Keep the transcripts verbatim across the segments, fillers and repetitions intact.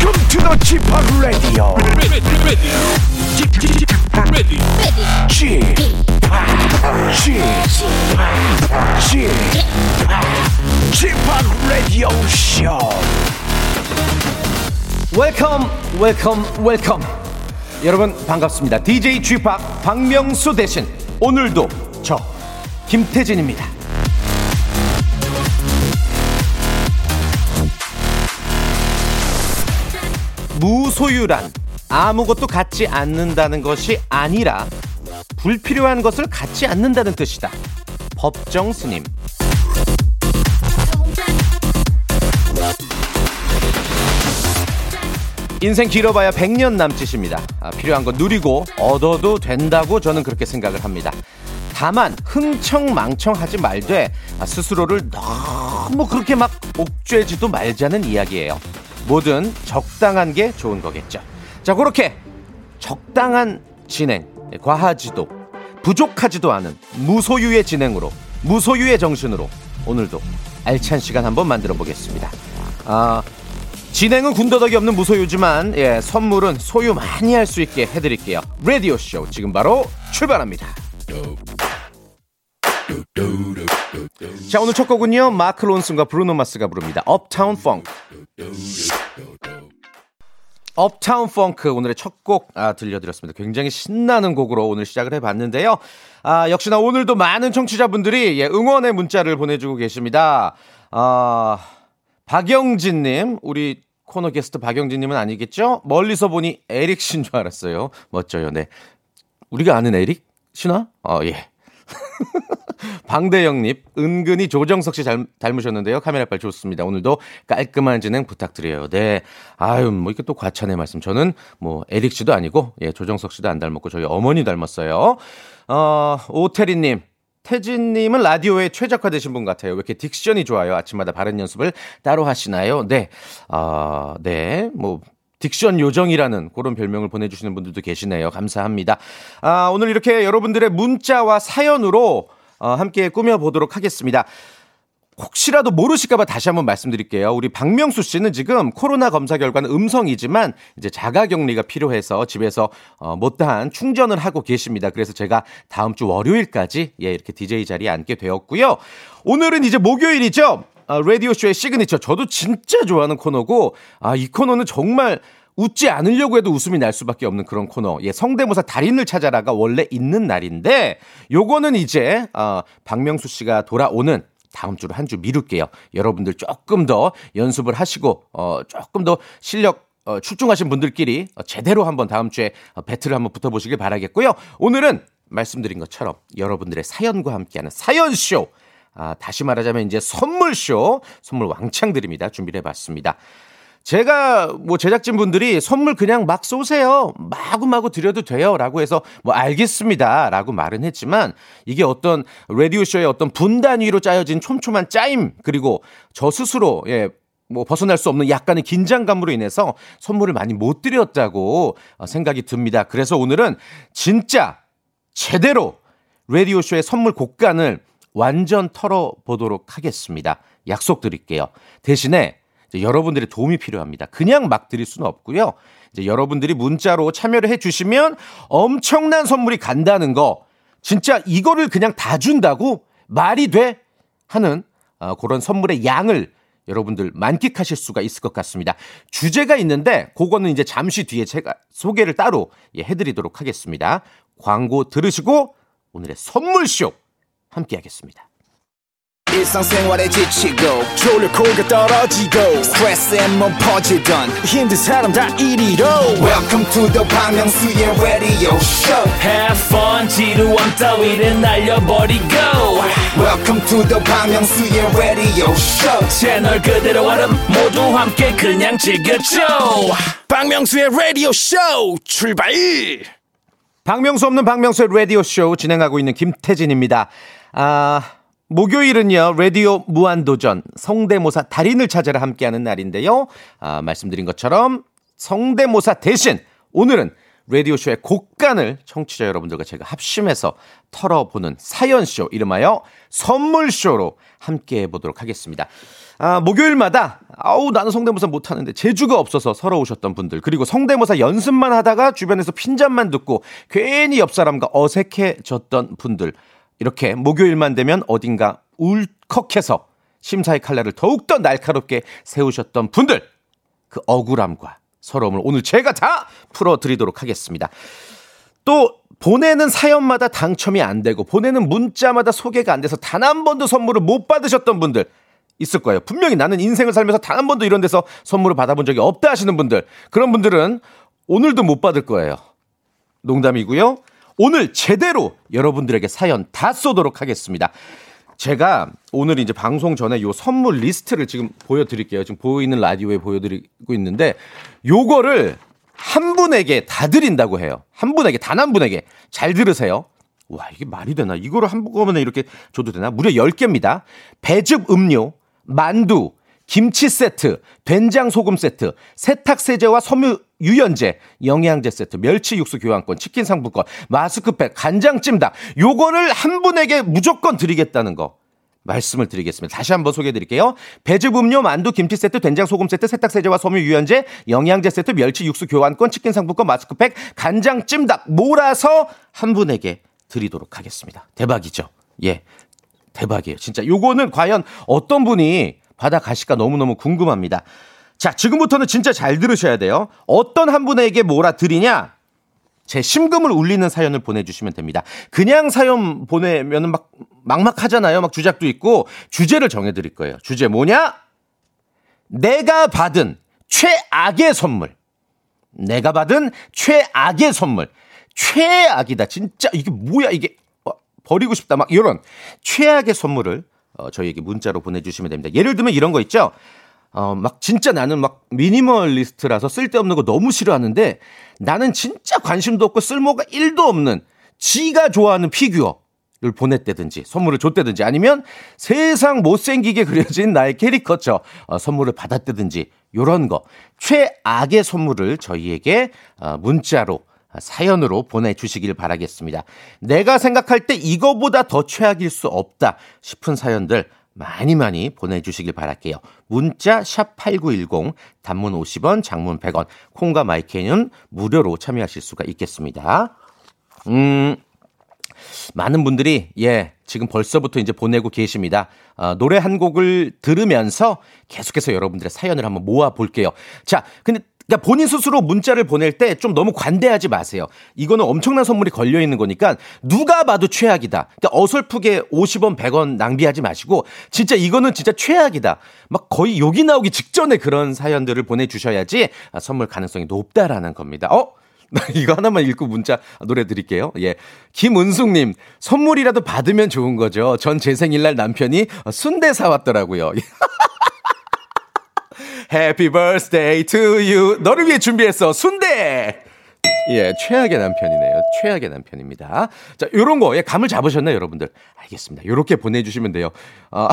Welcome to the 지팍 Radio. 지팍 Radio Show. Welcome, welcome, welcome. 여러분 반갑습니다. 디제이 G팍 박명수 대신 오늘도 저 김태진입니다. 무소유란 아무것도 갖지 않는다는 것이 아니라 불필요한 것을 갖지 않는다는 뜻이다. 법정스님. 인생 길어봐야 백 년 남짓입니다. 아, 필요한 거 누리고 얻어도 된다고 저는 그렇게 생각을 합니다. 다만 흥청망청하지 말되 아, 스스로를 너무 그렇게 막 옥죄지도 말자는 이야기예요. 뭐든 적당한 게 좋은 거겠죠. 자, 그렇게 적당한 진행, 과하지도 부족하지도 않은 무소유의 진행으로, 무소유의 정신으로 오늘도 알찬 시간 한번 만들어 보겠습니다. 아, 진행은 군더더기 없는 무소유지만 예, 선물은 소유 많이 할 수 있게 해드릴게요. 라디오쇼 지금 바로 출발합니다. 자, 오늘 첫 곡은요, 마크 론슨과 브루노 마스가 부릅니다. 업타운 펑크. 업타운 펑크 오늘의 첫 곡 아, 들려드렸습니다. 굉장히 신나는 곡으로 오늘 시작을 해봤는데요. 아, 역시나 오늘도 많은 청취자분들이 예, 응원의 문자를 보내주고 계십니다. 아, 박영진님, 우리 코너 게스트 박영진님은 아니겠죠? 멀리서 보니 에릭 신 줄 알았어요. 멋져요. 네, 우리가 아는 에릭 신아? 어, 예. 방대영님, 은근히 조정석 씨 닮, 닮으셨는데요. 카메라빨 좋습니다. 오늘도 깔끔한 진행 부탁드려요. 네. 아유, 뭐 이렇게 또 과찬의 말씀. 저는 뭐 에릭 씨도 아니고, 예, 조정석 씨도 안 닮았고, 저희 어머니 닮았어요. 어, 오태리님, 태진님은 라디오에 최적화되신 분 같아요. 왜 이렇게 딕션이 좋아요? 아침마다 발음 연습을 따로 하시나요? 네. 아, 어, 네. 뭐. 딕션 요정이라는 그런 별명을 보내주시는 분들도 계시네요. 감사합니다. 아, 오늘 이렇게 여러분들의 문자와 사연으로 어, 함께 꾸며보도록 하겠습니다. 혹시라도 모르실까봐 다시 한번 말씀드릴게요. 우리 박명수 씨는 지금 코로나 검사 결과는 음성이지만 이제 자가격리가 필요해서 집에서 어, 못다한 충전을 하고 계십니다. 그래서 제가 다음 주 월요일까지 예, 이렇게 디제이 자리에 앉게 되었고요. 오늘은 이제 목요일이죠. 아, 라디오쇼의 시그니처, 저도 진짜 좋아하는 코너고, 아, 이 코너는 정말 웃지 않으려고 해도 웃음이 날 수밖에 없는 그런 코너. 예, 성대모사 달인을 찾아라가 원래 있는 날인데, 요거는 이제 아, 박명수 씨가 돌아오는 다음 주로 한 주 미룰게요. 여러분들 조금 더 연습을 하시고 어, 조금 더 실력 어, 출중하신 분들끼리 제대로 한번 다음 주에 배틀을 한번 붙어보시길 바라겠고요. 오늘은 말씀드린 것처럼 여러분들의 사연과 함께하는 사연쇼. 아, 다시 말하자면 이제 선물쇼, 선물 왕창 드립니다. 준비를 해봤습니다. 제가 뭐 제작진분들이 선물 그냥 막 쏘세요, 마구마구 드려도 돼요 라고 해서 뭐 알겠습니다 라고 말은 했지만, 이게 어떤 라디오쇼의 어떤 분단 위로 짜여진 촘촘한 짜임, 그리고 저 스스로 예, 뭐 벗어날 수 없는 약간의 긴장감으로 인해서 선물을 많이 못 드렸다고 생각이 듭니다. 그래서 오늘은 진짜 제대로 라디오쇼의 선물 곡간을 완전 털어보도록 하겠습니다. 약속드릴게요. 대신에 이제 여러분들의 도움이 필요합니다. 그냥 막 드릴 수는 없고요. 이제 여러분들이 문자로 참여를 해주시면 엄청난 선물이 간다는 거, 진짜 이거를 그냥 다 준다고 말이 돼? 하는 어, 그런 선물의 양을 여러분들 만끽하실 수가 있을 것 같습니다. 주제가 있는데 그거는 이제 잠시 뒤에 제가 소개를 따로 예, 해드리도록 하겠습니다. 광고 들으시고 오늘의 선물쇼 함께하겠습니다. 일상생활에 지치고, 졸려 코가 떨어지고, 스트레스에 몸 퍼지던, 힘든 사람 다 이리로. Welcome to the 박명수의 radio show. Have fun, 지루함 따위를 날려버리고. Welcome to the 박명수의 radio show. 채널 그대로 와름 모두 함께 그냥 즐겨줘. 박명수의 radio show 출발. 박명수 없는 박명수의 라디오 쇼 진행하고 있는 김태진입니다. 아, 목요일은요, 라디오 무한도전 성대모사 달인을 찾아라 함께하는 날인데요. 아, 말씀드린 것처럼 성대모사 대신 오늘은 라디오 쇼의 곡간을 청취자 여러분들과 제가 합심해서 털어보는 사연쇼, 이름하여 선물쇼로 함께해 보도록 하겠습니다. 아, 목요일마다 아우 나는 성대모사 못하는데 재주가 없어서 서러우셨던 분들, 그리고 성대모사 연습만 하다가 주변에서 핀잔만 듣고 괜히 옆 사람과 어색해졌던 분들, 이렇게 목요일만 되면 어딘가 울컥해서 심사의 칼날을 더욱더 날카롭게 세우셨던 분들, 그 억울함과 서러움을 오늘 제가 다 풀어드리도록 하겠습니다. 또 보내는 사연마다 당첨이 안 되고 보내는 문자마다 소개가 안 돼서 단 한 번도 선물을 못 받으셨던 분들 있을 거예요. 분명히 나는 인생을 살면서 단 한 번도 이런 데서 선물을 받아본 적이 없다 하시는 분들, 그런 분들은 오늘도 못 받을 거예요. 농담이고요. 오늘 제대로 여러분들에게 사연 다 쏘도록 하겠습니다. 제가 오늘 이제 방송 전에 요 선물 리스트를 지금 보여드릴게요. 지금 보이는 라디오에 보여드리고 있는데, 요거를 한 분에게 다 드린다고 해요. 한 분에게, 단 한 분에게. 잘 들으세요. 와, 이게 말이 되나? 이거를 한꺼번에 이렇게 줘도 되나? 무려 열 개입니다. 배즙 음료, 만두, 김치 세트, 된장 소금 세트, 세탁세제와 섬유 유연제, 영양제 세트, 멸치 육수 교환권, 치킨 상품권, 마스크팩, 간장찜닭, 요거를 한 분에게 무조건 드리겠다는 거 말씀을 드리겠습니다. 다시 한번 소개해드릴게요. 배즙 음료, 만두, 김치 세트, 된장 소금 세트, 세탁세제와 섬유 유연제, 영양제 세트, 멸치 육수 교환권, 치킨 상품권, 마스크팩, 간장찜닭 몰아서 한 분에게 드리도록 하겠습니다. 대박이죠? 예, 대박이에요. 진짜 요거는 과연 어떤 분이 받아가실까 너무너무 궁금합니다. 자, 지금부터는 진짜 잘 들으셔야 돼요. 어떤 한 분에게 뭐라 드리냐? 제 심금을 울리는 사연을 보내주시면 됩니다. 그냥 사연 보내면 막 막막하잖아요. 막 주작도 있고. 주제를 정해드릴 거예요. 주제 뭐냐? 내가 받은 최악의 선물. 내가 받은 최악의 선물. 최악이다. 진짜 이게 뭐야? 이게 버리고 싶다. 막 이런 최악의 선물을 어, 저희에게 문자로 보내주시면 됩니다. 예를 들면 이런 거 있죠. 어, 막, 진짜 나는 막, 미니멀리스트라서 쓸데없는 거 너무 싫어하는데, 나는 진짜 관심도 없고 쓸모가 일도 없는, 지가 좋아하는 피규어를 보냈다든지, 선물을 줬다든지, 아니면 세상 못생기게 그려진 나의 캐리커처, 어, 선물을 받았다든지, 요런 거. 최악의 선물을 저희에게, 어, 문자로, 사연으로 보내주시길 바라겠습니다. 내가 생각할 때 이거보다 더 최악일 수 없다 싶은 사연들, 많이 많이 보내주시길 바랄게요. 문자 샵 팔구일공, 단문 오십 원, 장문 백 원, 콩과 마이케는 무료로 참여하실 수가 있겠습니다. 음, 많은 분들이 예 지금 벌써부터 이제 보내고 계십니다. 아, 노래 한 곡을 들으면서 계속해서 여러분들의 사연을 한번 모아볼게요. 자, 근데 그러니까 본인 스스로 문자를 보낼 때 좀 너무 관대하지 마세요. 이거는 엄청난 선물이 걸려있는 거니까 누가 봐도 최악이다. 그러니까 어설프게 오십 원, 백 원 낭비하지 마시고 진짜 이거는 진짜 최악이다. 막 거의 욕이 나오기 직전에 그런 사연들을 보내주셔야지 선물 가능성이 높다라는 겁니다. 어? 이거 하나만 읽고 문자 노래 드릴게요. 예, 김은숙님, 선물이라도 받으면 좋은 거죠. 전 제 생일날 남편이 순대 사왔더라고요. Happy birthday to you. 너를 위해 준비했어. 순대. 예, 최악의 남편이네요. 최악의 남편입니다. 자, 요런 거. 예, 감을 잡으셨나요, 여러분들? 알겠습니다. 요렇게 보내주시면 돼요. 아,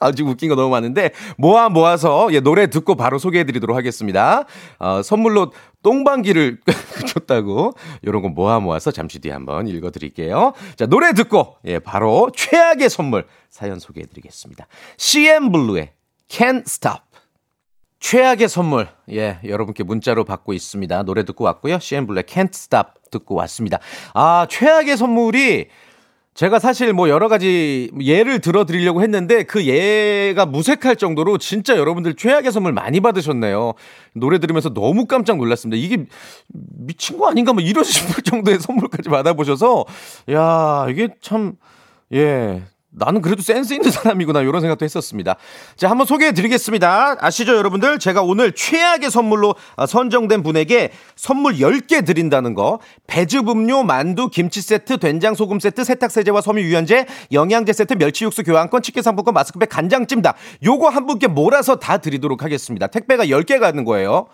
아, 지금 웃긴 거 너무 많은데, 모아 모아서, 예, 노래 듣고 바로 소개해드리도록 하겠습니다. 어, 선물로 똥방귀를 줬다고, 요런 거 모아 모아서 잠시 뒤에 한번 읽어드릴게요. 자, 노래 듣고, 예, 바로 최악의 선물 사연 소개해드리겠습니다. 씨엠블루의 Can't Stop. 최악의 선물, 예, 여러분께 문자로 받고 있습니다. 노래 듣고 왔고요. 씨엠블루의 Can't Stop 듣고 왔습니다. 아, 최악의 선물이 제가 사실 뭐 여러 가지 예를 들어드리려고 했는데 그 예가 무색할 정도로 진짜 여러분들 최악의 선물 많이 받으셨네요. 노래 들으면서 너무 깜짝 놀랐습니다. 이게 미친 거 아닌가 뭐 이런 싶을 정도의 선물까지 받아보셔서, 야, 이게 참, 예. 나는 그래도 센스 있는 사람이구나 이런 생각도 했었습니다. 자, 한번 소개해드리겠습니다. 아시죠 여러분들? 제가 오늘 최악의 선물로 선정된 분에게 선물 열 개 드린다는 거. 배즙 음료, 만두, 김치 세트, 된장 소금 세트, 세탁세제와 섬유 유연제, 영양제 세트, 멸치 육수 교환권, 치킨 상품권, 마스크팩, 간장찜닭, 요거 한 분께 몰아서 다 드리도록 하겠습니다. 택배가 열 개 가는 거예요.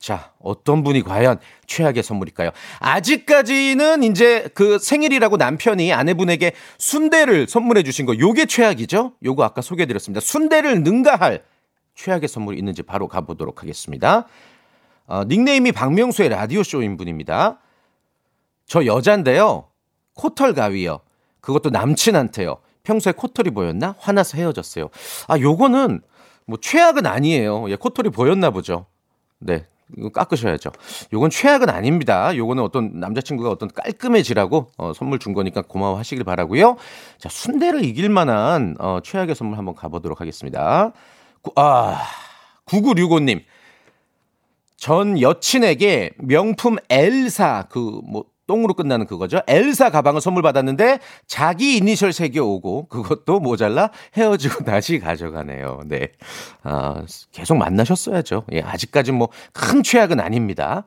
자, 어떤 분이 과연 최악의 선물일까요? 아직까지는 이제 그 생일이라고 남편이 아내분에게 순대를 선물해 주신 거, 요게 최악이죠? 요거 아까 소개해드렸습니다. 순대를 능가할 최악의 선물이 있는지 바로 가보도록 하겠습니다. 어, 닉네임이 박명수의 라디오쇼인 분입니다. 저 여잔데요. 코털 가위요. 그것도 남친한테요. 평소에 코털이 보였나? 화나서 헤어졌어요. 아, 요거는 뭐 최악은 아니에요. 예, 코털이 보였나 보죠. 네. 이거 깎으셔야죠. 요건 최악은 아닙니다. 요거는 어떤 남자친구가 어떤 깔끔해지라고 어, 선물 준 거니까 고마워하시길 바라고요. 자, 순대를 이길 만한 어, 최악의 선물 한번 가보도록 하겠습니다. 구, 아, 구구육오님. 전 여친에게 명품 엘사 그 뭐 똥으로 끝나는 그거죠. 엘사 가방을 선물 받았는데 자기 이니셜 새겨 오고 그것도 모자라 헤어지고 다시 가져가네요. 네, 아, 계속 만나셨어야죠. 예, 아직까지 뭐 큰 최악은 아닙니다.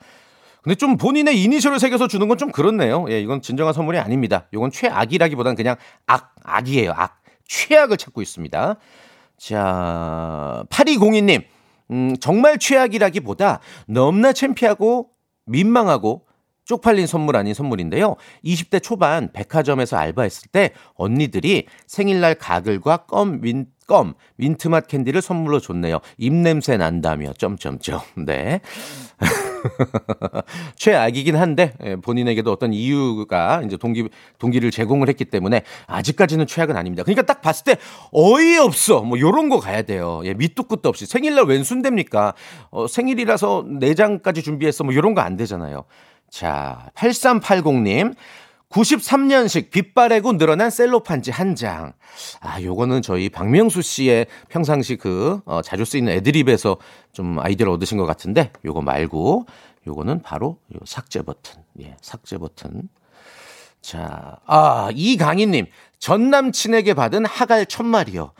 근데 좀 본인의 이니셜을 새겨서 주는 건 좀 그렇네요. 예, 이건 진정한 선물이 아닙니다. 이건 최악이라기보단 그냥 악, 악이에요. 악, 최악을 찾고 있습니다. 자, 팔이공이님. 음, 정말 최악이라기보다 넘나 창피하고 민망하고 쪽팔린 선물 아닌 선물인데요. 이십 대 초반 백화점에서 알바했을 때 언니들이 생일날 가글과 껌, 민, 껌, 민트맛 캔디를 선물로 줬네요. 입냄새 난다며 점점점. 네. 최악이긴 한데 본인에게도 어떤 이유가 이제 동기, 동기를 제공을 했기 때문에 아직까지는 최악은 아닙니다. 그러니까 딱 봤을 때 어이없어 뭐 요런 거 가야 돼요. 예, 밑도 끝도 없이 생일날 웬 순대입니까? 어, 생일이라서 내장까지 준비했어 뭐 요런 거 안 되잖아요. 자, 팔삼팔공님. 구십삼년식 빗바래고 늘어난 셀로판지 한 장. 아, 요거는 저희 박명수 씨의 평상시 그 어, 자주 쓰이는 애드립에서 좀 아이디어를 얻으신 것 같은데 요거 말고 요거는 바로 요 삭제 버튼. 예, 삭제 버튼. 자, 아, 이강희님. 전 남친에게 받은 하갈 천마리요.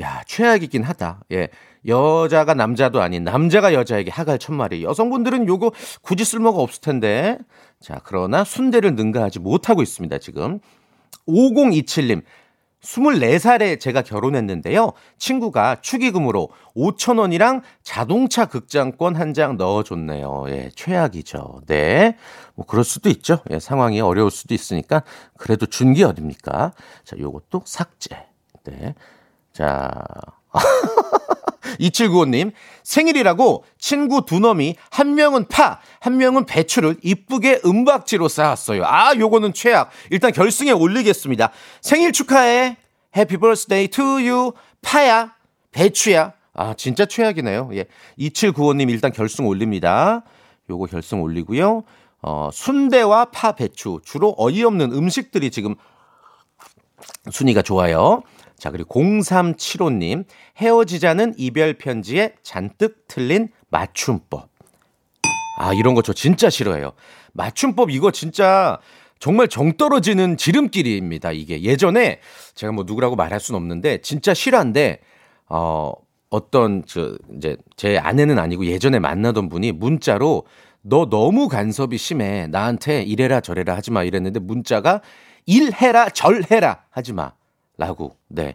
야, 최악이긴 하다. 예. 여자가 남자도 아닌 남자가 여자에게 하갈 천마리. 여성분들은 요거 굳이 쓸모가 없을 텐데. 자, 그러나 순대를 능가하지 못하고 있습니다, 지금. 오공이칠님. 스물네 살에 제가 결혼했는데요. 친구가 축의금으로 오천 원이랑 자동차 극장권 한 장 넣어줬네요. 예, 최악이죠. 네. 뭐, 그럴 수도 있죠. 예, 상황이 어려울 수도 있으니까. 그래도 준 게 어딥니까? 자, 요것도 삭제. 네. 자. 이칠구오님 생일이라고 친구 두 놈이 한 명은 파, 한 명은 배추를 이쁘게 은박지로 쌓았어요. 아, 요거는 최악. 일단 결승에 올리겠습니다. 생일 축하해. 해피 버스데이 투 유. 파야, 배추야. 아, 진짜 최악이네요. 예. 이칠구오님 일단 결승 올립니다. 요거 결승 올리고요. 어, 순대와 파, 배추. 주로 어이없는 음식들이 지금 순위가 좋아요. 자, 그리고 공삼칠오님 헤어지자는 이별 편지에 잔뜩 틀린 맞춤법. 아, 이런 거 저 진짜 싫어해요. 맞춤법 이거 진짜 정말 정떨어지는 지름길입니다. 이게 예전에 제가 뭐 누구라고 말할 수는 없는데 진짜 싫어한데 어, 어떤 저 이제 제 아내는 아니고 예전에 만나던 분이 문자로 너 너무 간섭이 심해. 나한테 이래라 저래라 하지 마 이랬는데 문자가 일해라 절해라 하지 마. 라고. 네.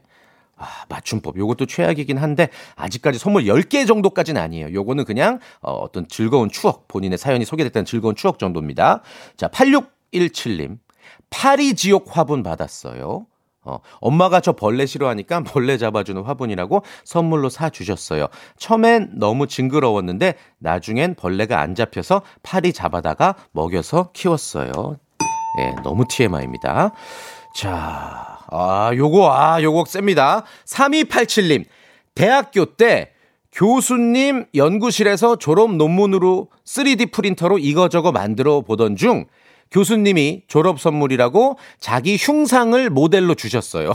아, 맞춤법. 요것도 최악이긴 한데 아직까지 선물 열 개 정도까지는 아니에요. 요거는 그냥 어, 어떤 즐거운 추억, 본인의 사연이 소개됐다는 즐거운 추억 정도입니다. 자, 팔육일칠님. 파리 지옥 화분 받았어요. 어, 엄마가 저 벌레 싫어하니까 벌레 잡아주는 화분이라고 선물로 사주셨어요. 처음엔 너무 징그러웠는데 나중엔 벌레가 안 잡혀서 파리 잡아다가 먹여서 키웠어요. 예, 너무 티엠아이입니다. 자, 아, 요거, 아, 요거 셉니다. 삼이팔칠님, 대학교 때 교수님 연구실에서 졸업 논문으로 쓰리디 프린터로 이거저거 만들어 보던 중 교수님이 졸업 선물이라고 자기 흉상을 모델로 주셨어요.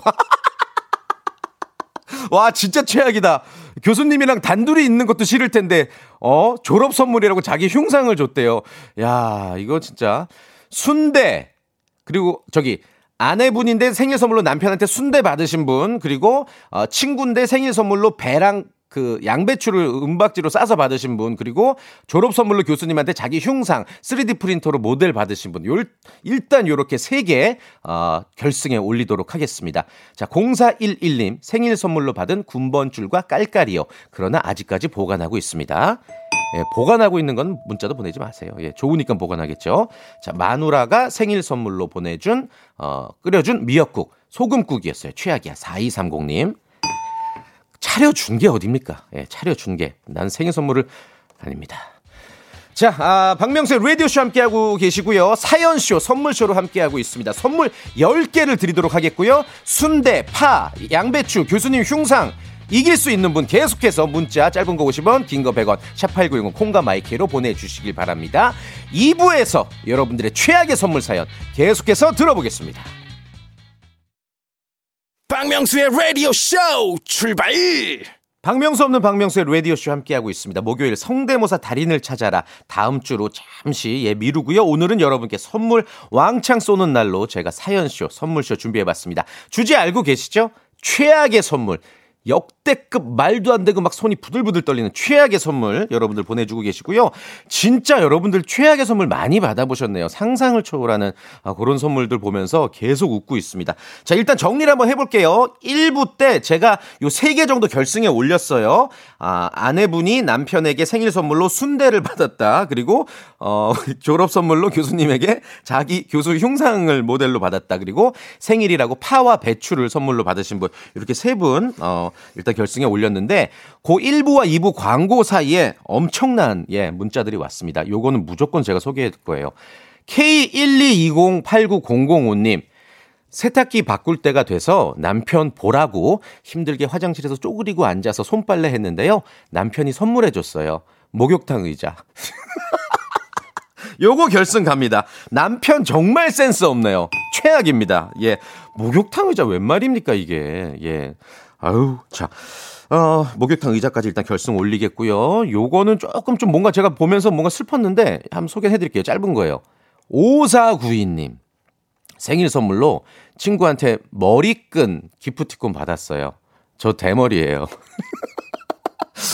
와, 진짜 최악이다. 교수님이랑 단둘이 있는 것도 싫을 텐데, 어, 졸업 선물이라고 자기 흉상을 줬대요. 야, 이거 진짜. 순대, 그리고 저기, 아내분인데 생일 선물로 남편한테 순대 받으신 분, 그리고 어, 친구인데 생일 선물로 배랑 그 양배추를 은박지로 싸서 받으신 분, 그리고 졸업 선물로 교수님한테 자기 흉상 쓰리디 프린터로 모델 받으신 분. 요, 일단 요렇게 세 개 어, 결승에 올리도록 하겠습니다. 자, 공사일일님 생일 선물로 받은 군번줄과 깔깔이요. 그러나 아직까지 보관하고 있습니다. 예, 보관하고 있는 건 문자도 보내지 마세요. 예, 좋으니까 보관하겠죠. 자, 마누라가 생일 선물로 보내준 어, 끓여준 미역국, 소금국이었어요. 최악이야. 사이삼공님 차려준 게 어딥니까? 예, 차려준 게. 난 생일 선물을 아닙니다. 자, 아, 박명수의 라디오쇼 함께하고 계시고요. 사연쇼, 선물쇼로 함께하고 있습니다. 선물 열 개를 드리도록 하겠고요. 순대, 파, 양배추, 교수님 흉상, 이길 수 있는 분 계속해서 문자 짧은 거 오십 원, 긴 거 백 원, 샵팔구공공 콩과 마이크로 보내주시길 바랍니다. 이 부에서 여러분들의 최악의 선물 사연 계속해서 들어보겠습니다. 박명수의 라디오 쇼 출발! 박명수 없는 박명수의 라디오쇼 함께하고 있습니다. 목요일 성대모사 달인을 찾아라. 다음 주로 잠시 예, 미루고요. 오늘은 여러분께 선물 왕창 쏘는 날로 제가 사연쇼, 선물쇼 준비해봤습니다. 주제 알고 계시죠? 최악의 선물. 역대급 말도 안 되고 막 손이 부들부들 떨리는 최악의 선물 여러분들 보내주고 계시고요. 진짜 여러분들 최악의 선물 많이 받아보셨네요. 상상을 초월하는 아, 그런 선물들 보면서 계속 웃고 있습니다. 자, 일단 정리를 한번 해볼게요. 일 부 때 제가 요 세 개 정도 결승에 올렸어요. 아, 아내분이 남편에게 생일 선물로 순대를 받았다. 그리고 어, 졸업 선물로 교수님에게 자기 교수 흉상을 모델로 받았다. 그리고 생일이라고 파와 배추를 선물로 받으신 분, 이렇게 세 분 어, 일단 결승에 올렸는데 그 일 부와 이 부 광고 사이에 엄청난 예, 문자들이 왔습니다. 요거는 무조건 제가 소개할 거예요. 케이 일이이공팔구공공오님 세탁기 바꿀 때가 돼서 남편 보라고 힘들게 화장실에서 쪼그리고 앉아서 손빨래 했는데요. 남편이 선물해 줬어요. 목욕탕 의자. 요거 결승 갑니다. 남편 정말 센스 없네요. 최악입니다. 예, 목욕탕 의자 웬 말입니까 이게. 예. 아유, 자, 어, 목욕탕 의자까지 일단 결승 올리겠고요. 요거는 조금 좀 뭔가 제가 보면서 뭔가 슬펐는데 한번 소개해드릴게요. 짧은 거예요. 오사구이님 생일 선물로 친구한테 머리끈 기프티콘 받았어요. 저 대머리예요.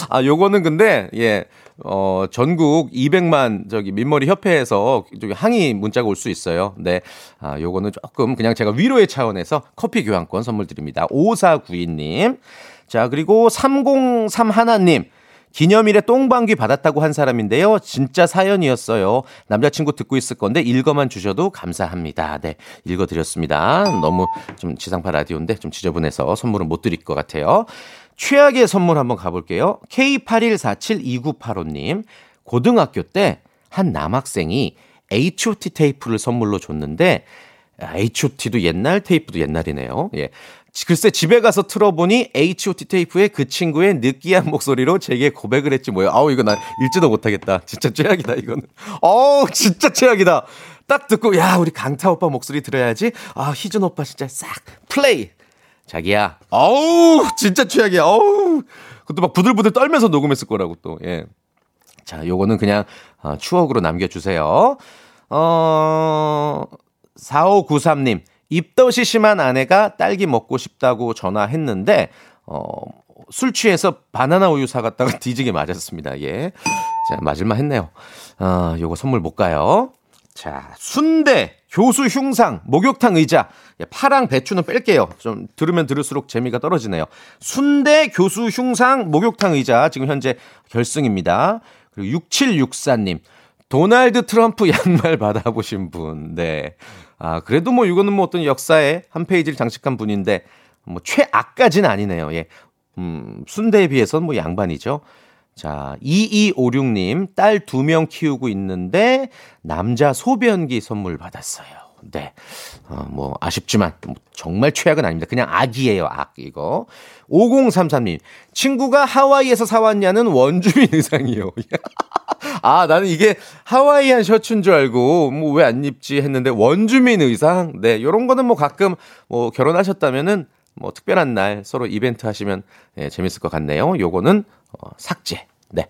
아, 요거는 근데 예, 어, 전국 이백만 저기 민머리 협회에서 저기 항의 문자가 올 수 있어요. 네, 아, 요거는 조금 그냥 제가 위로의 차원에서 커피 교환권 선물 드립니다. 오사구이님. 자, 그리고 삼공삼일님 기념일에 똥방귀 받았다고 한 사람인데요. 진짜 사연이었어요. 남자친구 듣고 있을 건데 읽어만 주셔도 감사합니다. 네, 읽어드렸습니다. 너무 좀 지상파 라디오인데 좀 지저분해서 선물은 못 드릴 것 같아요. 최악의 선물 한번 가볼게요. 케이 팔일사칠이구팔오님 고등학교 때 한 남학생이 에이치 오 티 테이프를 선물로 줬는데 에이치 오 티도 옛날, 테이프도 옛날이네요. 예. 글쎄 집에 가서 틀어보니 에이치 오 티 테이프에 그 친구의 느끼한 목소리로 제게 고백을 했지 뭐예요. 아우, 이거 난 읽지도 못하겠다. 진짜 최악이다 이거는. 어우, 진짜 최악이다. 딱 듣고 야, 우리 강타 오빠 목소리 들어야지. 아, 희준 오빠 진짜 싹 플레이. 자기야. 어우, 진짜 최악이야. 어우. 그것도 막 부들부들 떨면서 녹음했을 거라고 또. 예. 자, 요거는 그냥 어, 추억으로 남겨주세요. 어, 사오구삼님. 입덧이 심한 아내가 딸기 먹고 싶다고 전화했는데 어, 술 취해서 바나나 우유 사갔다가 뒤지게 맞았습니다. 예. 자, 맞을만 했네요. 어, 요거 선물 못 가요. 자, 순대, 교수 흉상, 목욕탕 의자. 파랑 배추는 뺄게요. 좀 들으면 들을수록 재미가 떨어지네요. 순대, 교수 흉상, 목욕탕 의자. 지금 현재 결승입니다. 그리고 육칠육사님. 도널드 트럼프 양말 받아보신 분. 네. 아, 그래도 뭐 이거는 뭐 어떤 역사의 한 페이지를 장식한 분인데 뭐 최악까지는 아니네요. 예. 음, 순대에 비해서는 뭐 양반이죠. 자, 이이오육님 딸 두 명 키우고 있는데 남자 소변기 선물 받았어요. 네, 어, 뭐 아쉽지만 정말 최악은 아닙니다. 그냥 악이에요, 악 이거. 오공삼삼님 친구가 하와이에서 사왔냐는 원주민 의상이요. 아, 나는 이게 하와이안 셔츠인 줄 알고 뭐 왜 안 입지 했는데 원주민 의상. 네, 이런 거는 뭐 가끔 뭐 결혼하셨다면은 뭐 특별한 날 서로 이벤트 하시면 예, 재밌을 것 같네요. 요거는 어, 삭제. 네.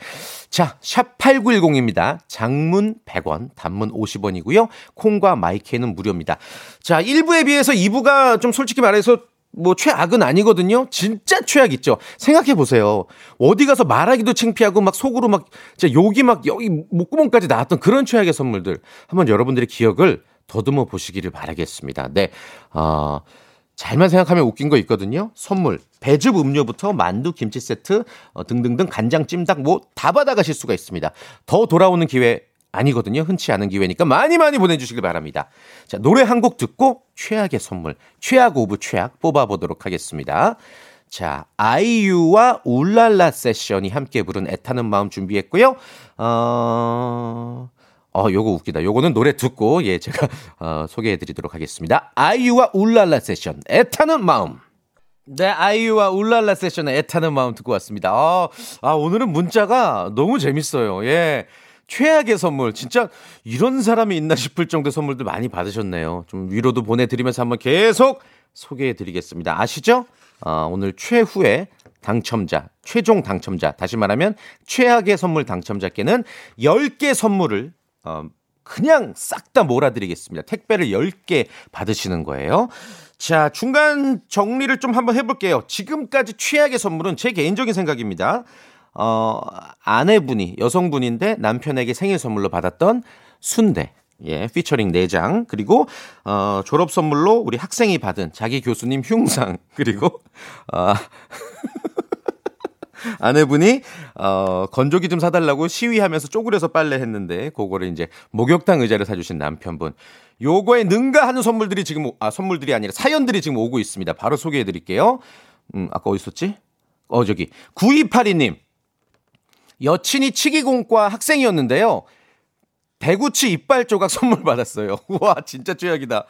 자, 샵팔구일공입니다. 장문 백 원, 단문 오십 원이고요. 콩과 마이케는 무료입니다. 자, 일 부에 비해서 이 부가 좀 솔직히 말해서 뭐 최악은 아니거든요. 진짜 최악 있죠. 생각해 보세요. 어디 가서 말하기도 창피하고 막 속으로 막 진짜 욕이 막 여기 목구멍까지 나왔던 그런 최악의 선물들. 한번 여러분들의 기억을 더듬어 보시기를 바라겠습니다. 네. 어... 잘만 생각하면 웃긴 거 있거든요. 선물, 배즙 음료부터 만두, 김치 세트 어, 등등등 간장, 찜닭 뭐 다 받아가실 수가 있습니다. 더 돌아오는 기회 아니거든요. 흔치 않은 기회니까 많이 많이 보내주시길 바랍니다. 자, 노래 한 곡 듣고 최악의 선물, 최악 오브 최악 뽑아보도록 하겠습니다. 자, 아이유와 울랄라 세션이 함께 부른 애타는 마음 준비했고요. 어... 어, 요거 웃기다. 요거는 노래 듣고, 예, 제가, 어, 소개해드리도록 하겠습니다. 아이유와 울랄라 세션, 애타는 마음. 네, 아이유와 울랄라 세션의 애타는 마음 듣고 왔습니다. 아, 아 오늘은 문자가 너무 재밌어요. 예. 최악의 선물, 진짜 이런 사람이 있나 싶을 정도의 선물들 많이 받으셨네요. 좀 위로도 보내드리면서 한번 계속 소개해드리겠습니다. 아시죠? 아, 오늘 최후의 당첨자, 최종 당첨자, 다시 말하면 최악의 선물 당첨자께는 열 개 선물을 어, 그냥 싹 다 몰아드리겠습니다. 택배를 열 개 받으시는 거예요. 자, 중간 정리를 좀 한번 해볼게요. 지금까지 최악의 선물은 제 개인적인 생각입니다. 어, 아내분이 여성분인데 남편에게 생일 선물로 받았던 순대, 예, 피처링 네 장, 그리고 어, 졸업 선물로 우리 학생이 받은 자기 교수님 흉상, 그리고 어, 아내분이 어, 건조기 좀 사달라고 시위하면서 쪼그려서 빨래했는데 그거를 이제 목욕탕 의자를 사주신 남편분. 요거에 능가하는 선물들이 지금 아 선물들이 아니라 사연들이 지금 오고 있습니다. 바로 소개해드릴게요. 음, 아까 어디 있었지? 어 저기 구이팔이 님. 여친이 치기공과 학생이었는데요. 대구치 이빨 조각 선물 받았어요. 와, 진짜 최악이다.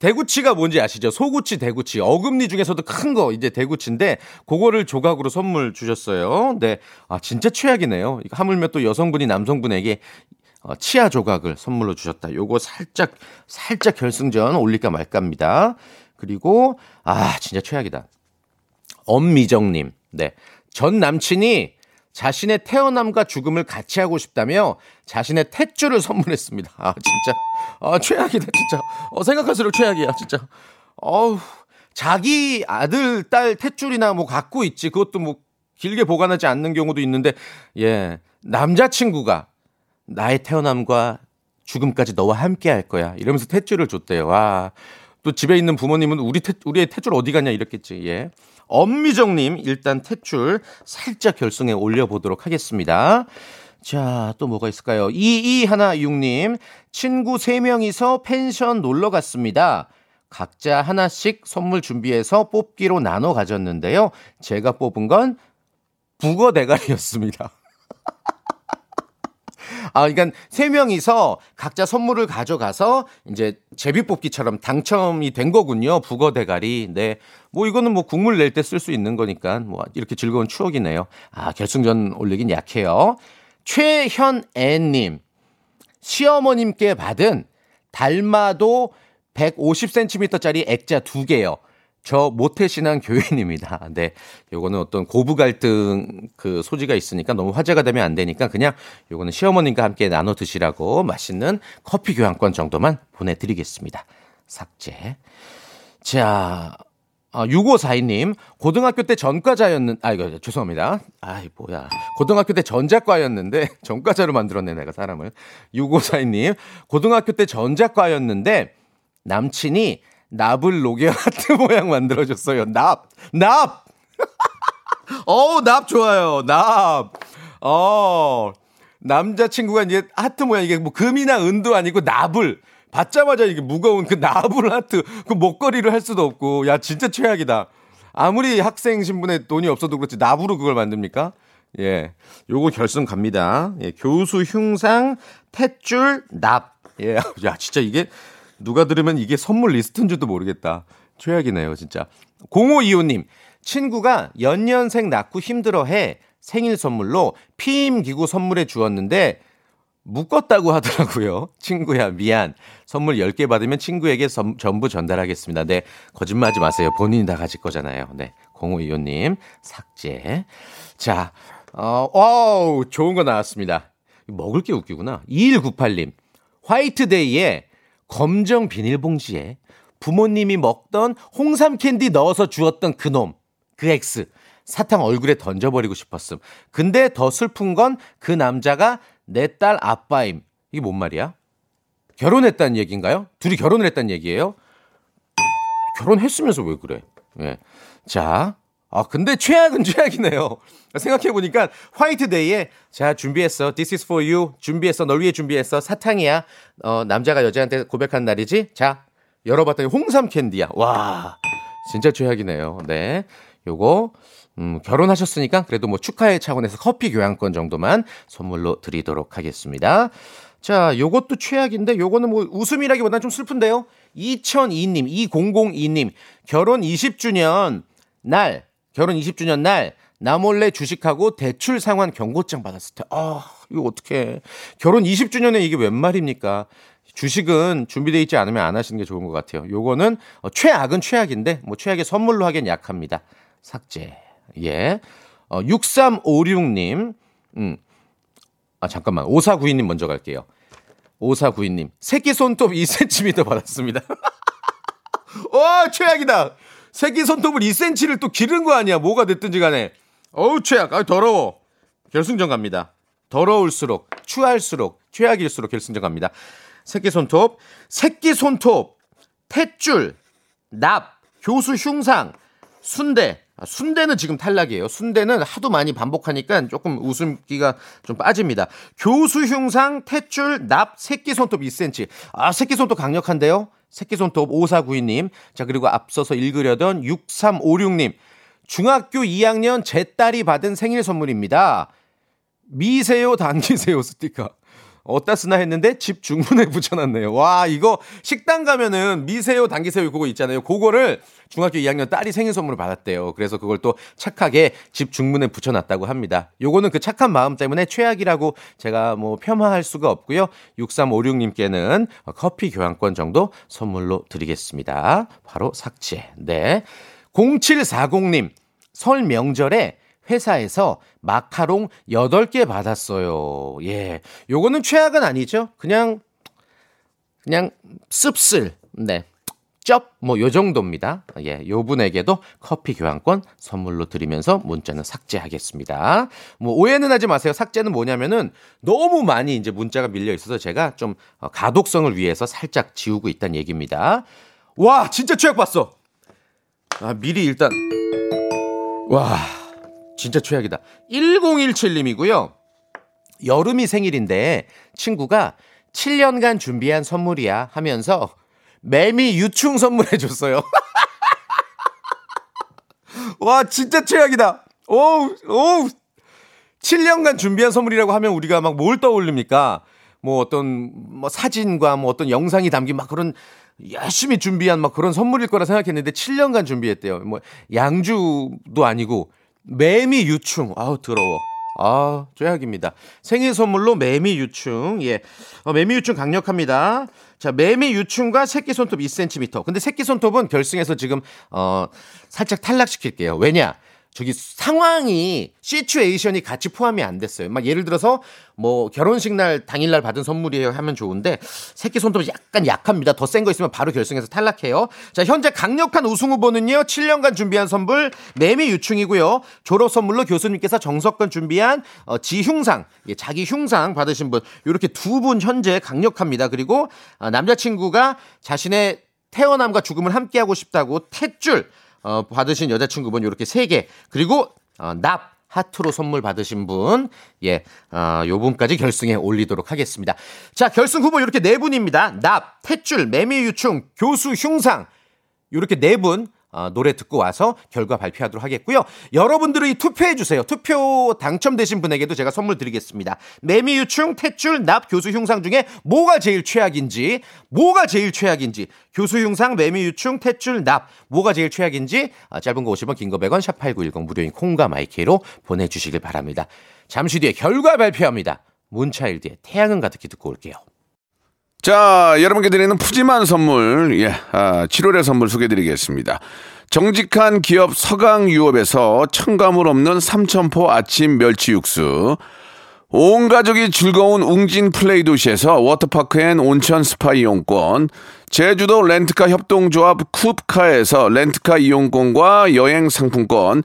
대구치가 뭔지 아시죠? 소구치, 대구치. 어금니 중에서도 큰 거, 이제 대구치인데, 그거를 조각으로 선물 주셨어요. 네. 아, 진짜 최악이네요. 하물며 또 여성분이 남성분에게 치아 조각을 선물로 주셨다. 요거 살짝, 살짝 결승전 올릴까 말까입니다. 그리고, 아, 진짜 최악이다. 엄미정님. 네. 전 남친이 자신의 태어남과 죽음을 같이 하고 싶다며 자신의 탯줄을 선물했습니다. 아 진짜 아 최악이다 진짜. 어, 생각할수록 최악이야 진짜. 어우, 자기 아들 딸 탯줄이나 뭐 갖고 있지. 그것도 뭐 길게 보관하지 않는 경우도 있는데, 예, 남자친구가 나의 태어남과 죽음까지 너와 함께 할 거야 이러면서 탯줄을 줬대요. 와, 또 집에 있는 부모님은 우리 태, 우리의 탯줄 어디 갔냐 이랬겠지. 예. 엄미정님, 일단 탯줄 살짝 결승에 올려보도록 하겠습니다. 자, 또 뭐가 있을까요? 이이일육 님, 친구 세 명이서 펜션 놀러 갔습니다. 각자 하나씩 선물 준비해서 뽑기로 나눠 가졌는데요. 제가 뽑은 건 북어 대가리였습니다. 아, 그러니까 세 명이서 각자 선물을 가져가서 이제 제비뽑기처럼 당첨이 된 거군요. 북어 대가리. 네, 뭐 이거는 뭐 국물 낼 때 쓸 수 있는 거니까 뭐 이렇게 즐거운 추억이네요. 아, 결승전 올리긴 약해요. 최현애님, 시어머님께 받은 달마도 백오십 센티미터짜리 액자 두 개요. 저 모태신앙 교인입니다. 네, 요거는 어떤 고부 갈등 그 소지가 있으니까 너무 화제가 되면 안 되니까 그냥 요거는 시어머님과 함께 나눠 드시라고 맛있는 커피 교환권 정도만 보내드리겠습니다. 삭제. 자, 아, 육오사이 님, 고등학교 때 전과자였는, 아, 이거 죄송합니다. 아이, 뭐야. 고등학교 때 전작과였는데, 전과자로 만들었네, 내가 사람을. 육오사이 님, 고등학교 때 전작과였는데, 남친이 납을 녹여 하트 모양 만들어줬어요. 납! 납! 어우, 납 좋아요. 납! 어, 남자친구가 이제 하트 모양, 이게 뭐 금이나 은도 아니고 납을, 받자마자 이게 무거운 그 납을 하트, 그 목걸이를 할 수도 없고, 야, 진짜 최악이다. 아무리 학생 신분에 돈이 없어도 그렇지, 납으로 그걸 만듭니까? 예. 요거 결승 갑니다. 예, 교수 흉상, 탯줄, 납. 예, 야, 진짜 이게, 누가 들으면 이게 선물 리스트인 줄도 모르겠다. 최악이네요, 진짜. 공오이오 님, 친구가 연년생 낳고 힘들어해 생일 선물로 피임기구 선물해 주었는데 묶었다고 하더라고요. 친구야, 미안. 선물 열 개 받으면 친구에게 선, 전부 전달하겠습니다. 네, 거짓말하지 마세요. 본인이 다 가질 거잖아요. 네, 공오이오 님, 삭제. 자, 어, 와우, 좋은 거 나왔습니다. 먹을 게 웃기구나. 이일구팔 님, 화이트데이에 검정 비닐봉지에 부모님이 먹던 홍삼 캔디 넣어서 주었던 그놈, 그 X. 사탕 얼굴에 던져버리고 싶었음. 근데 더 슬픈 건 그 남자가 내 딸 아빠임. 이게 뭔 말이야? 결혼했다는 얘기인가요? 둘이 결혼을 했다는 얘기예요? 결혼했으면서 왜 그래? 네. 자, 아 근데 최악은 최악이네요. 생각해보니까 화이트데이에 자 준비했어, This is for you, 준비했어, 널 위해 준비했어, 사탕이야. 어, 남자가 여자한테 고백한 날이지. 자, 열어봤더니 홍삼 캔디야. 와, 진짜 최악이네요. 네, 요거 음, 결혼하셨으니까 그래도 뭐 축하의 차원에서 커피 교환권 정도만 선물로 드리도록 하겠습니다. 자, 요것도 최악인데 요거는 뭐 웃음이라기보다는 좀 슬픈데요. 이공공이 님, 이공공이 님, 결혼 이십 주년 날, 결혼 이십 주년 날, 나 몰래 주식하고 대출 상환 경고장 받았을 때, 아, 이거 어떡해. 결혼 이십 주년에 이게 웬 말입니까? 주식은 준비되어 있지 않으면 안 하시는 게 좋은 것 같아요. 요거는 어, 최악은 최악인데, 뭐 최악의 선물로 하기엔 약합니다. 삭제. 예. 어, 육삼오육 님, 음. 아, 잠깐만. 오사구이 님 먼저 갈게요. 오사구이 님, 새끼 손톱 이 센티미터 받았습니다. 어, 최악이다. 새끼 손톱을 이 센티미터를 또 기른 거 아니야. 뭐가 됐든지 간에. 어우, 최악. 아, 더러워. 결승전 갑니다. 더러울수록, 추할수록, 최악일수록 결승전 갑니다. 새끼 손톱, 새끼 손톱, 탯줄, 납, 교수 흉상, 순대. 아, 순대는 지금 탈락이에요. 순대는 하도 많이 반복하니까 조금 웃음기가 좀 빠집니다. 교수 흉상, 탯줄, 납, 새끼손톱 이 센티미터. 아, 새끼손톱 강력한데요? 새끼손톱 오사구이 님. 자, 그리고 앞서서 읽으려던 육삼오육 님. 중학교 이 학년 제 딸이 받은 생일 선물입니다. 미세요, 당기세요 스티커. 어디다 쓰나 했는데 집 중문에 붙여놨네요. 와, 이거 식당 가면은 미세요 당기세요 그거 있잖아요. 그거를 중학교 이 학년 딸이 생일 선물을 받았대요. 그래서 그걸 또 착하게 집 중문에 붙여놨다고 합니다. 요거는 그 착한 마음 때문에 최악이라고 제가 뭐 폄하할 수가 없고요. 육삼오육 님께는 커피 교환권 정도 선물로 드리겠습니다. 바로 삭제. 네. 공칠사공 님, 설 명절에 회사에서 마카롱 여덟 개 받았어요. 예. 요거는 최악은 아니죠. 그냥, 그냥, 씁쓸. 네. 쩝. 뭐, 요 정도입니다. 예. 요 분에게도 커피 교환권 선물로 드리면서 문자는 삭제하겠습니다. 뭐, 오해는 하지 마세요. 삭제는 뭐냐면은 너무 많이 이제 문자가 밀려 있어서 제가 좀 가독성을 위해서 살짝 지우고 있다는 얘기입니다. 와, 진짜 최악 봤어. 아, 미리 일단. 와. 진짜 최악이다. 일공일칠 님이고요. 여름이 생일인데 친구가 칠 년간 준비한 선물이야 하면서 매미 유충 선물해줬어요. 와, 진짜 최악이다. 오우, 오우. 칠 년간 준비한 선물이라고 하면 우리가 막 뭘 떠올립니까? 뭐 어떤 뭐 사진과 뭐 어떤 영상이 담긴 막 그런 열심히 준비한 막 그런 선물일 거라 생각했는데 칠 년간 준비했대요. 뭐 양주도 아니고 매미 유충. 아우, 더러워. 아, 죄악입니다. 생일 선물로 매미 유충. 예. 어, 매미 유충 강력합니다. 자, 매미 유충과 새끼 손톱 이 센티미터. 근데 새끼 손톱은 결승에서 지금, 어, 살짝 탈락시킬게요. 왜냐? 저기 상황이, 시츄에이션이 같이 포함이 안 됐어요. 막 예를 들어서 뭐 결혼식 날, 당일날 받은 선물이에요 하면 좋은데 새끼 손톱이 약간 약합니다. 더 센 거 있으면 바로 결승에서 탈락해요. 자, 현재 강력한 우승 후보는요. 칠 년간 준비한 선물 매미 유충이고요. 졸업 선물로 교수님께서 정석권 준비한 어, 지흉상, 예, 자기 흉상 받으신 분. 이렇게 두 분 현재 강력합니다. 그리고 어, 남자친구가 자신의 태어남과 죽음을 함께하고 싶다고 탯줄. 어, 받으신 여자친구분 이렇게 세 개. 그리고 어, 납 하트로 선물 받으신 분, 예, 어, 요 분까지 결승에 올리도록 하겠습니다. 자, 결승 후보 이렇게 네 분입니다. 납, 탯줄, 매미 유충, 교수 흉상 이렇게 네 분. 어, 노래 듣고 와서 결과 발표하도록 하겠고요. 여러분들이 투표해 주세요. 투표 당첨되신 분에게도 제가 선물 드리겠습니다. 매미유충, 탯줄, 납, 교수흉상 중에 뭐가 제일 최악인지, 뭐가 제일 최악인지, 교수흉상, 매미유충, 탯줄, 납, 뭐가 제일 최악인지, 어, 짧은 거 오십 원, 긴 거 백 원, 샵팔구일공 무료인 콩과 마이케이로 보내주시길 바랍니다. 잠시 뒤에 결과 발표합니다. 문차일드의 태양은 가득히 듣고 올게요. 자, 여러분께 드리는 푸짐한 선물, 예, 아, 칠월의 선물 소개드리겠습니다. 정직한 기업 서강유업에서 첨가물 없는 삼천포 아침 멸치 육수, 온 가족이 즐거운 웅진 플레이 도시에서 워터파크 앤 온천 스파 이용권, 제주도 렌트카 협동조합 쿱카에서 렌트카 이용권과 여행 상품권,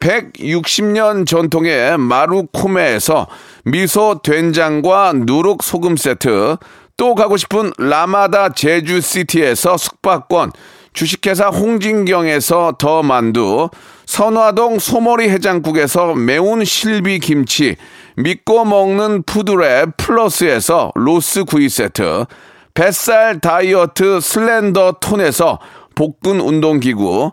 백육십 년 전통의 마루코메에서 미소 된장과 누룩 소금 세트, 또 가고 싶은 라마다 제주시티에서 숙박권, 주식회사 홍진경에서 더 만두, 선화동 소머리 해장국에서 매운 실비 김치, 믿고 먹는 푸드랩 플러스에서 로스 구이 세트, 뱃살 다이어트 슬렌더 톤에서 복근 운동기구,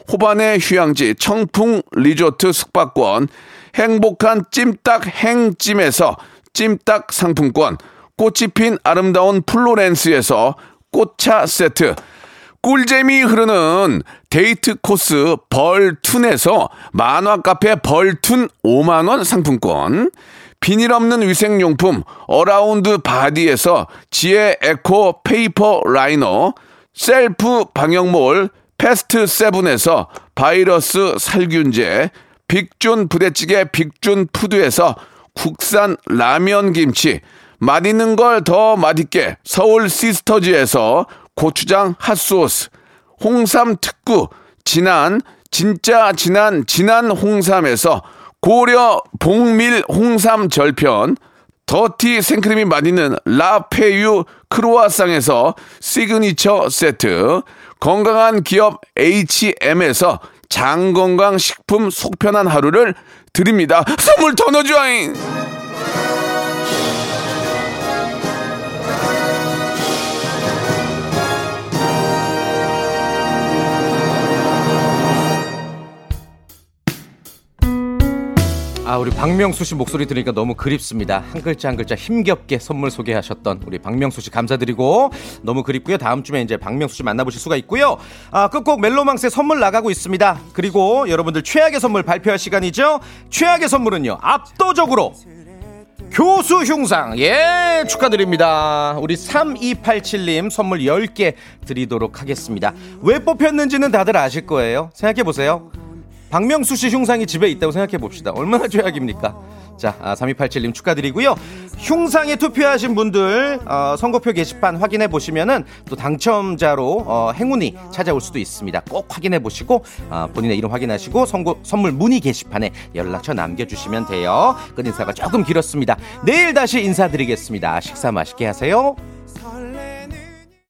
호반의 휴양지 청풍 리조트 숙박권, 행복한 찜닭 행찜에서 찜닭 상품권, 꽃이 핀 아름다운 플로렌스에서 꽃차 세트, 꿀잼이 흐르는 데이트 코스 벌툰에서 만화 카페 벌툰 오만 원 상품권, 비닐 없는 위생용품 어라운드 바디에서 지혜 에코 페이퍼 라이너, 셀프 방역몰 패스트 세븐에서 바이러스 살균제, 빅준 부대찌개 빅준 푸드에서 국산 라면 김치, 맛있는 걸 더 맛있게 서울 시스터즈에서 고추장 핫소스, 홍삼 특구 진한 진짜 진한 진한 홍삼에서 고려 봉밀 홍삼 절편, 더티 생크림이 맛있는 라페유 크로아상에서 시그니처 세트, 건강한 기업 에이치엠에서 장건강 식품 속 편한 하루를 드립니다. 선물 더 넣어줘잉! 아, 우리 박명수 씨 목소리 들으니까 너무 그립습니다. 한 글자 한 글자 힘겹게 선물 소개하셨던 우리 박명수 씨 감사드리고 너무 그립고요. 다음 주에 이제 박명수 씨 만나보실 수가 있고요. 아, 끝곡 멜로망스에 선물 나가고 있습니다. 그리고 여러분들 최악의 선물 발표할 시간이죠. 최악의 선물은요, 압도적으로 교수 흉상, 예, 축하드립니다. 우리 삼이팔칠님 선물 열 개 드리도록 하겠습니다. 왜 뽑혔는지는 다들 아실 거예요. 생각해보세요. 박명수 씨 흉상이 집에 있다고 생각해봅시다. 얼마나 죄악입니까? 자, 아, 삼이팔칠님 축하드리고요. 흉상에 투표하신 분들 어, 선거표 게시판 확인해보시면은 또 당첨자로 어, 행운이 찾아올 수도 있습니다. 꼭 확인해보시고 어, 본인의 이름 확인하시고 선거, 선물 문의 게시판에 연락처 남겨주시면 돼요. 끝 인사가 조금 길었습니다. 내일 다시 인사드리겠습니다. 식사 맛있게 하세요.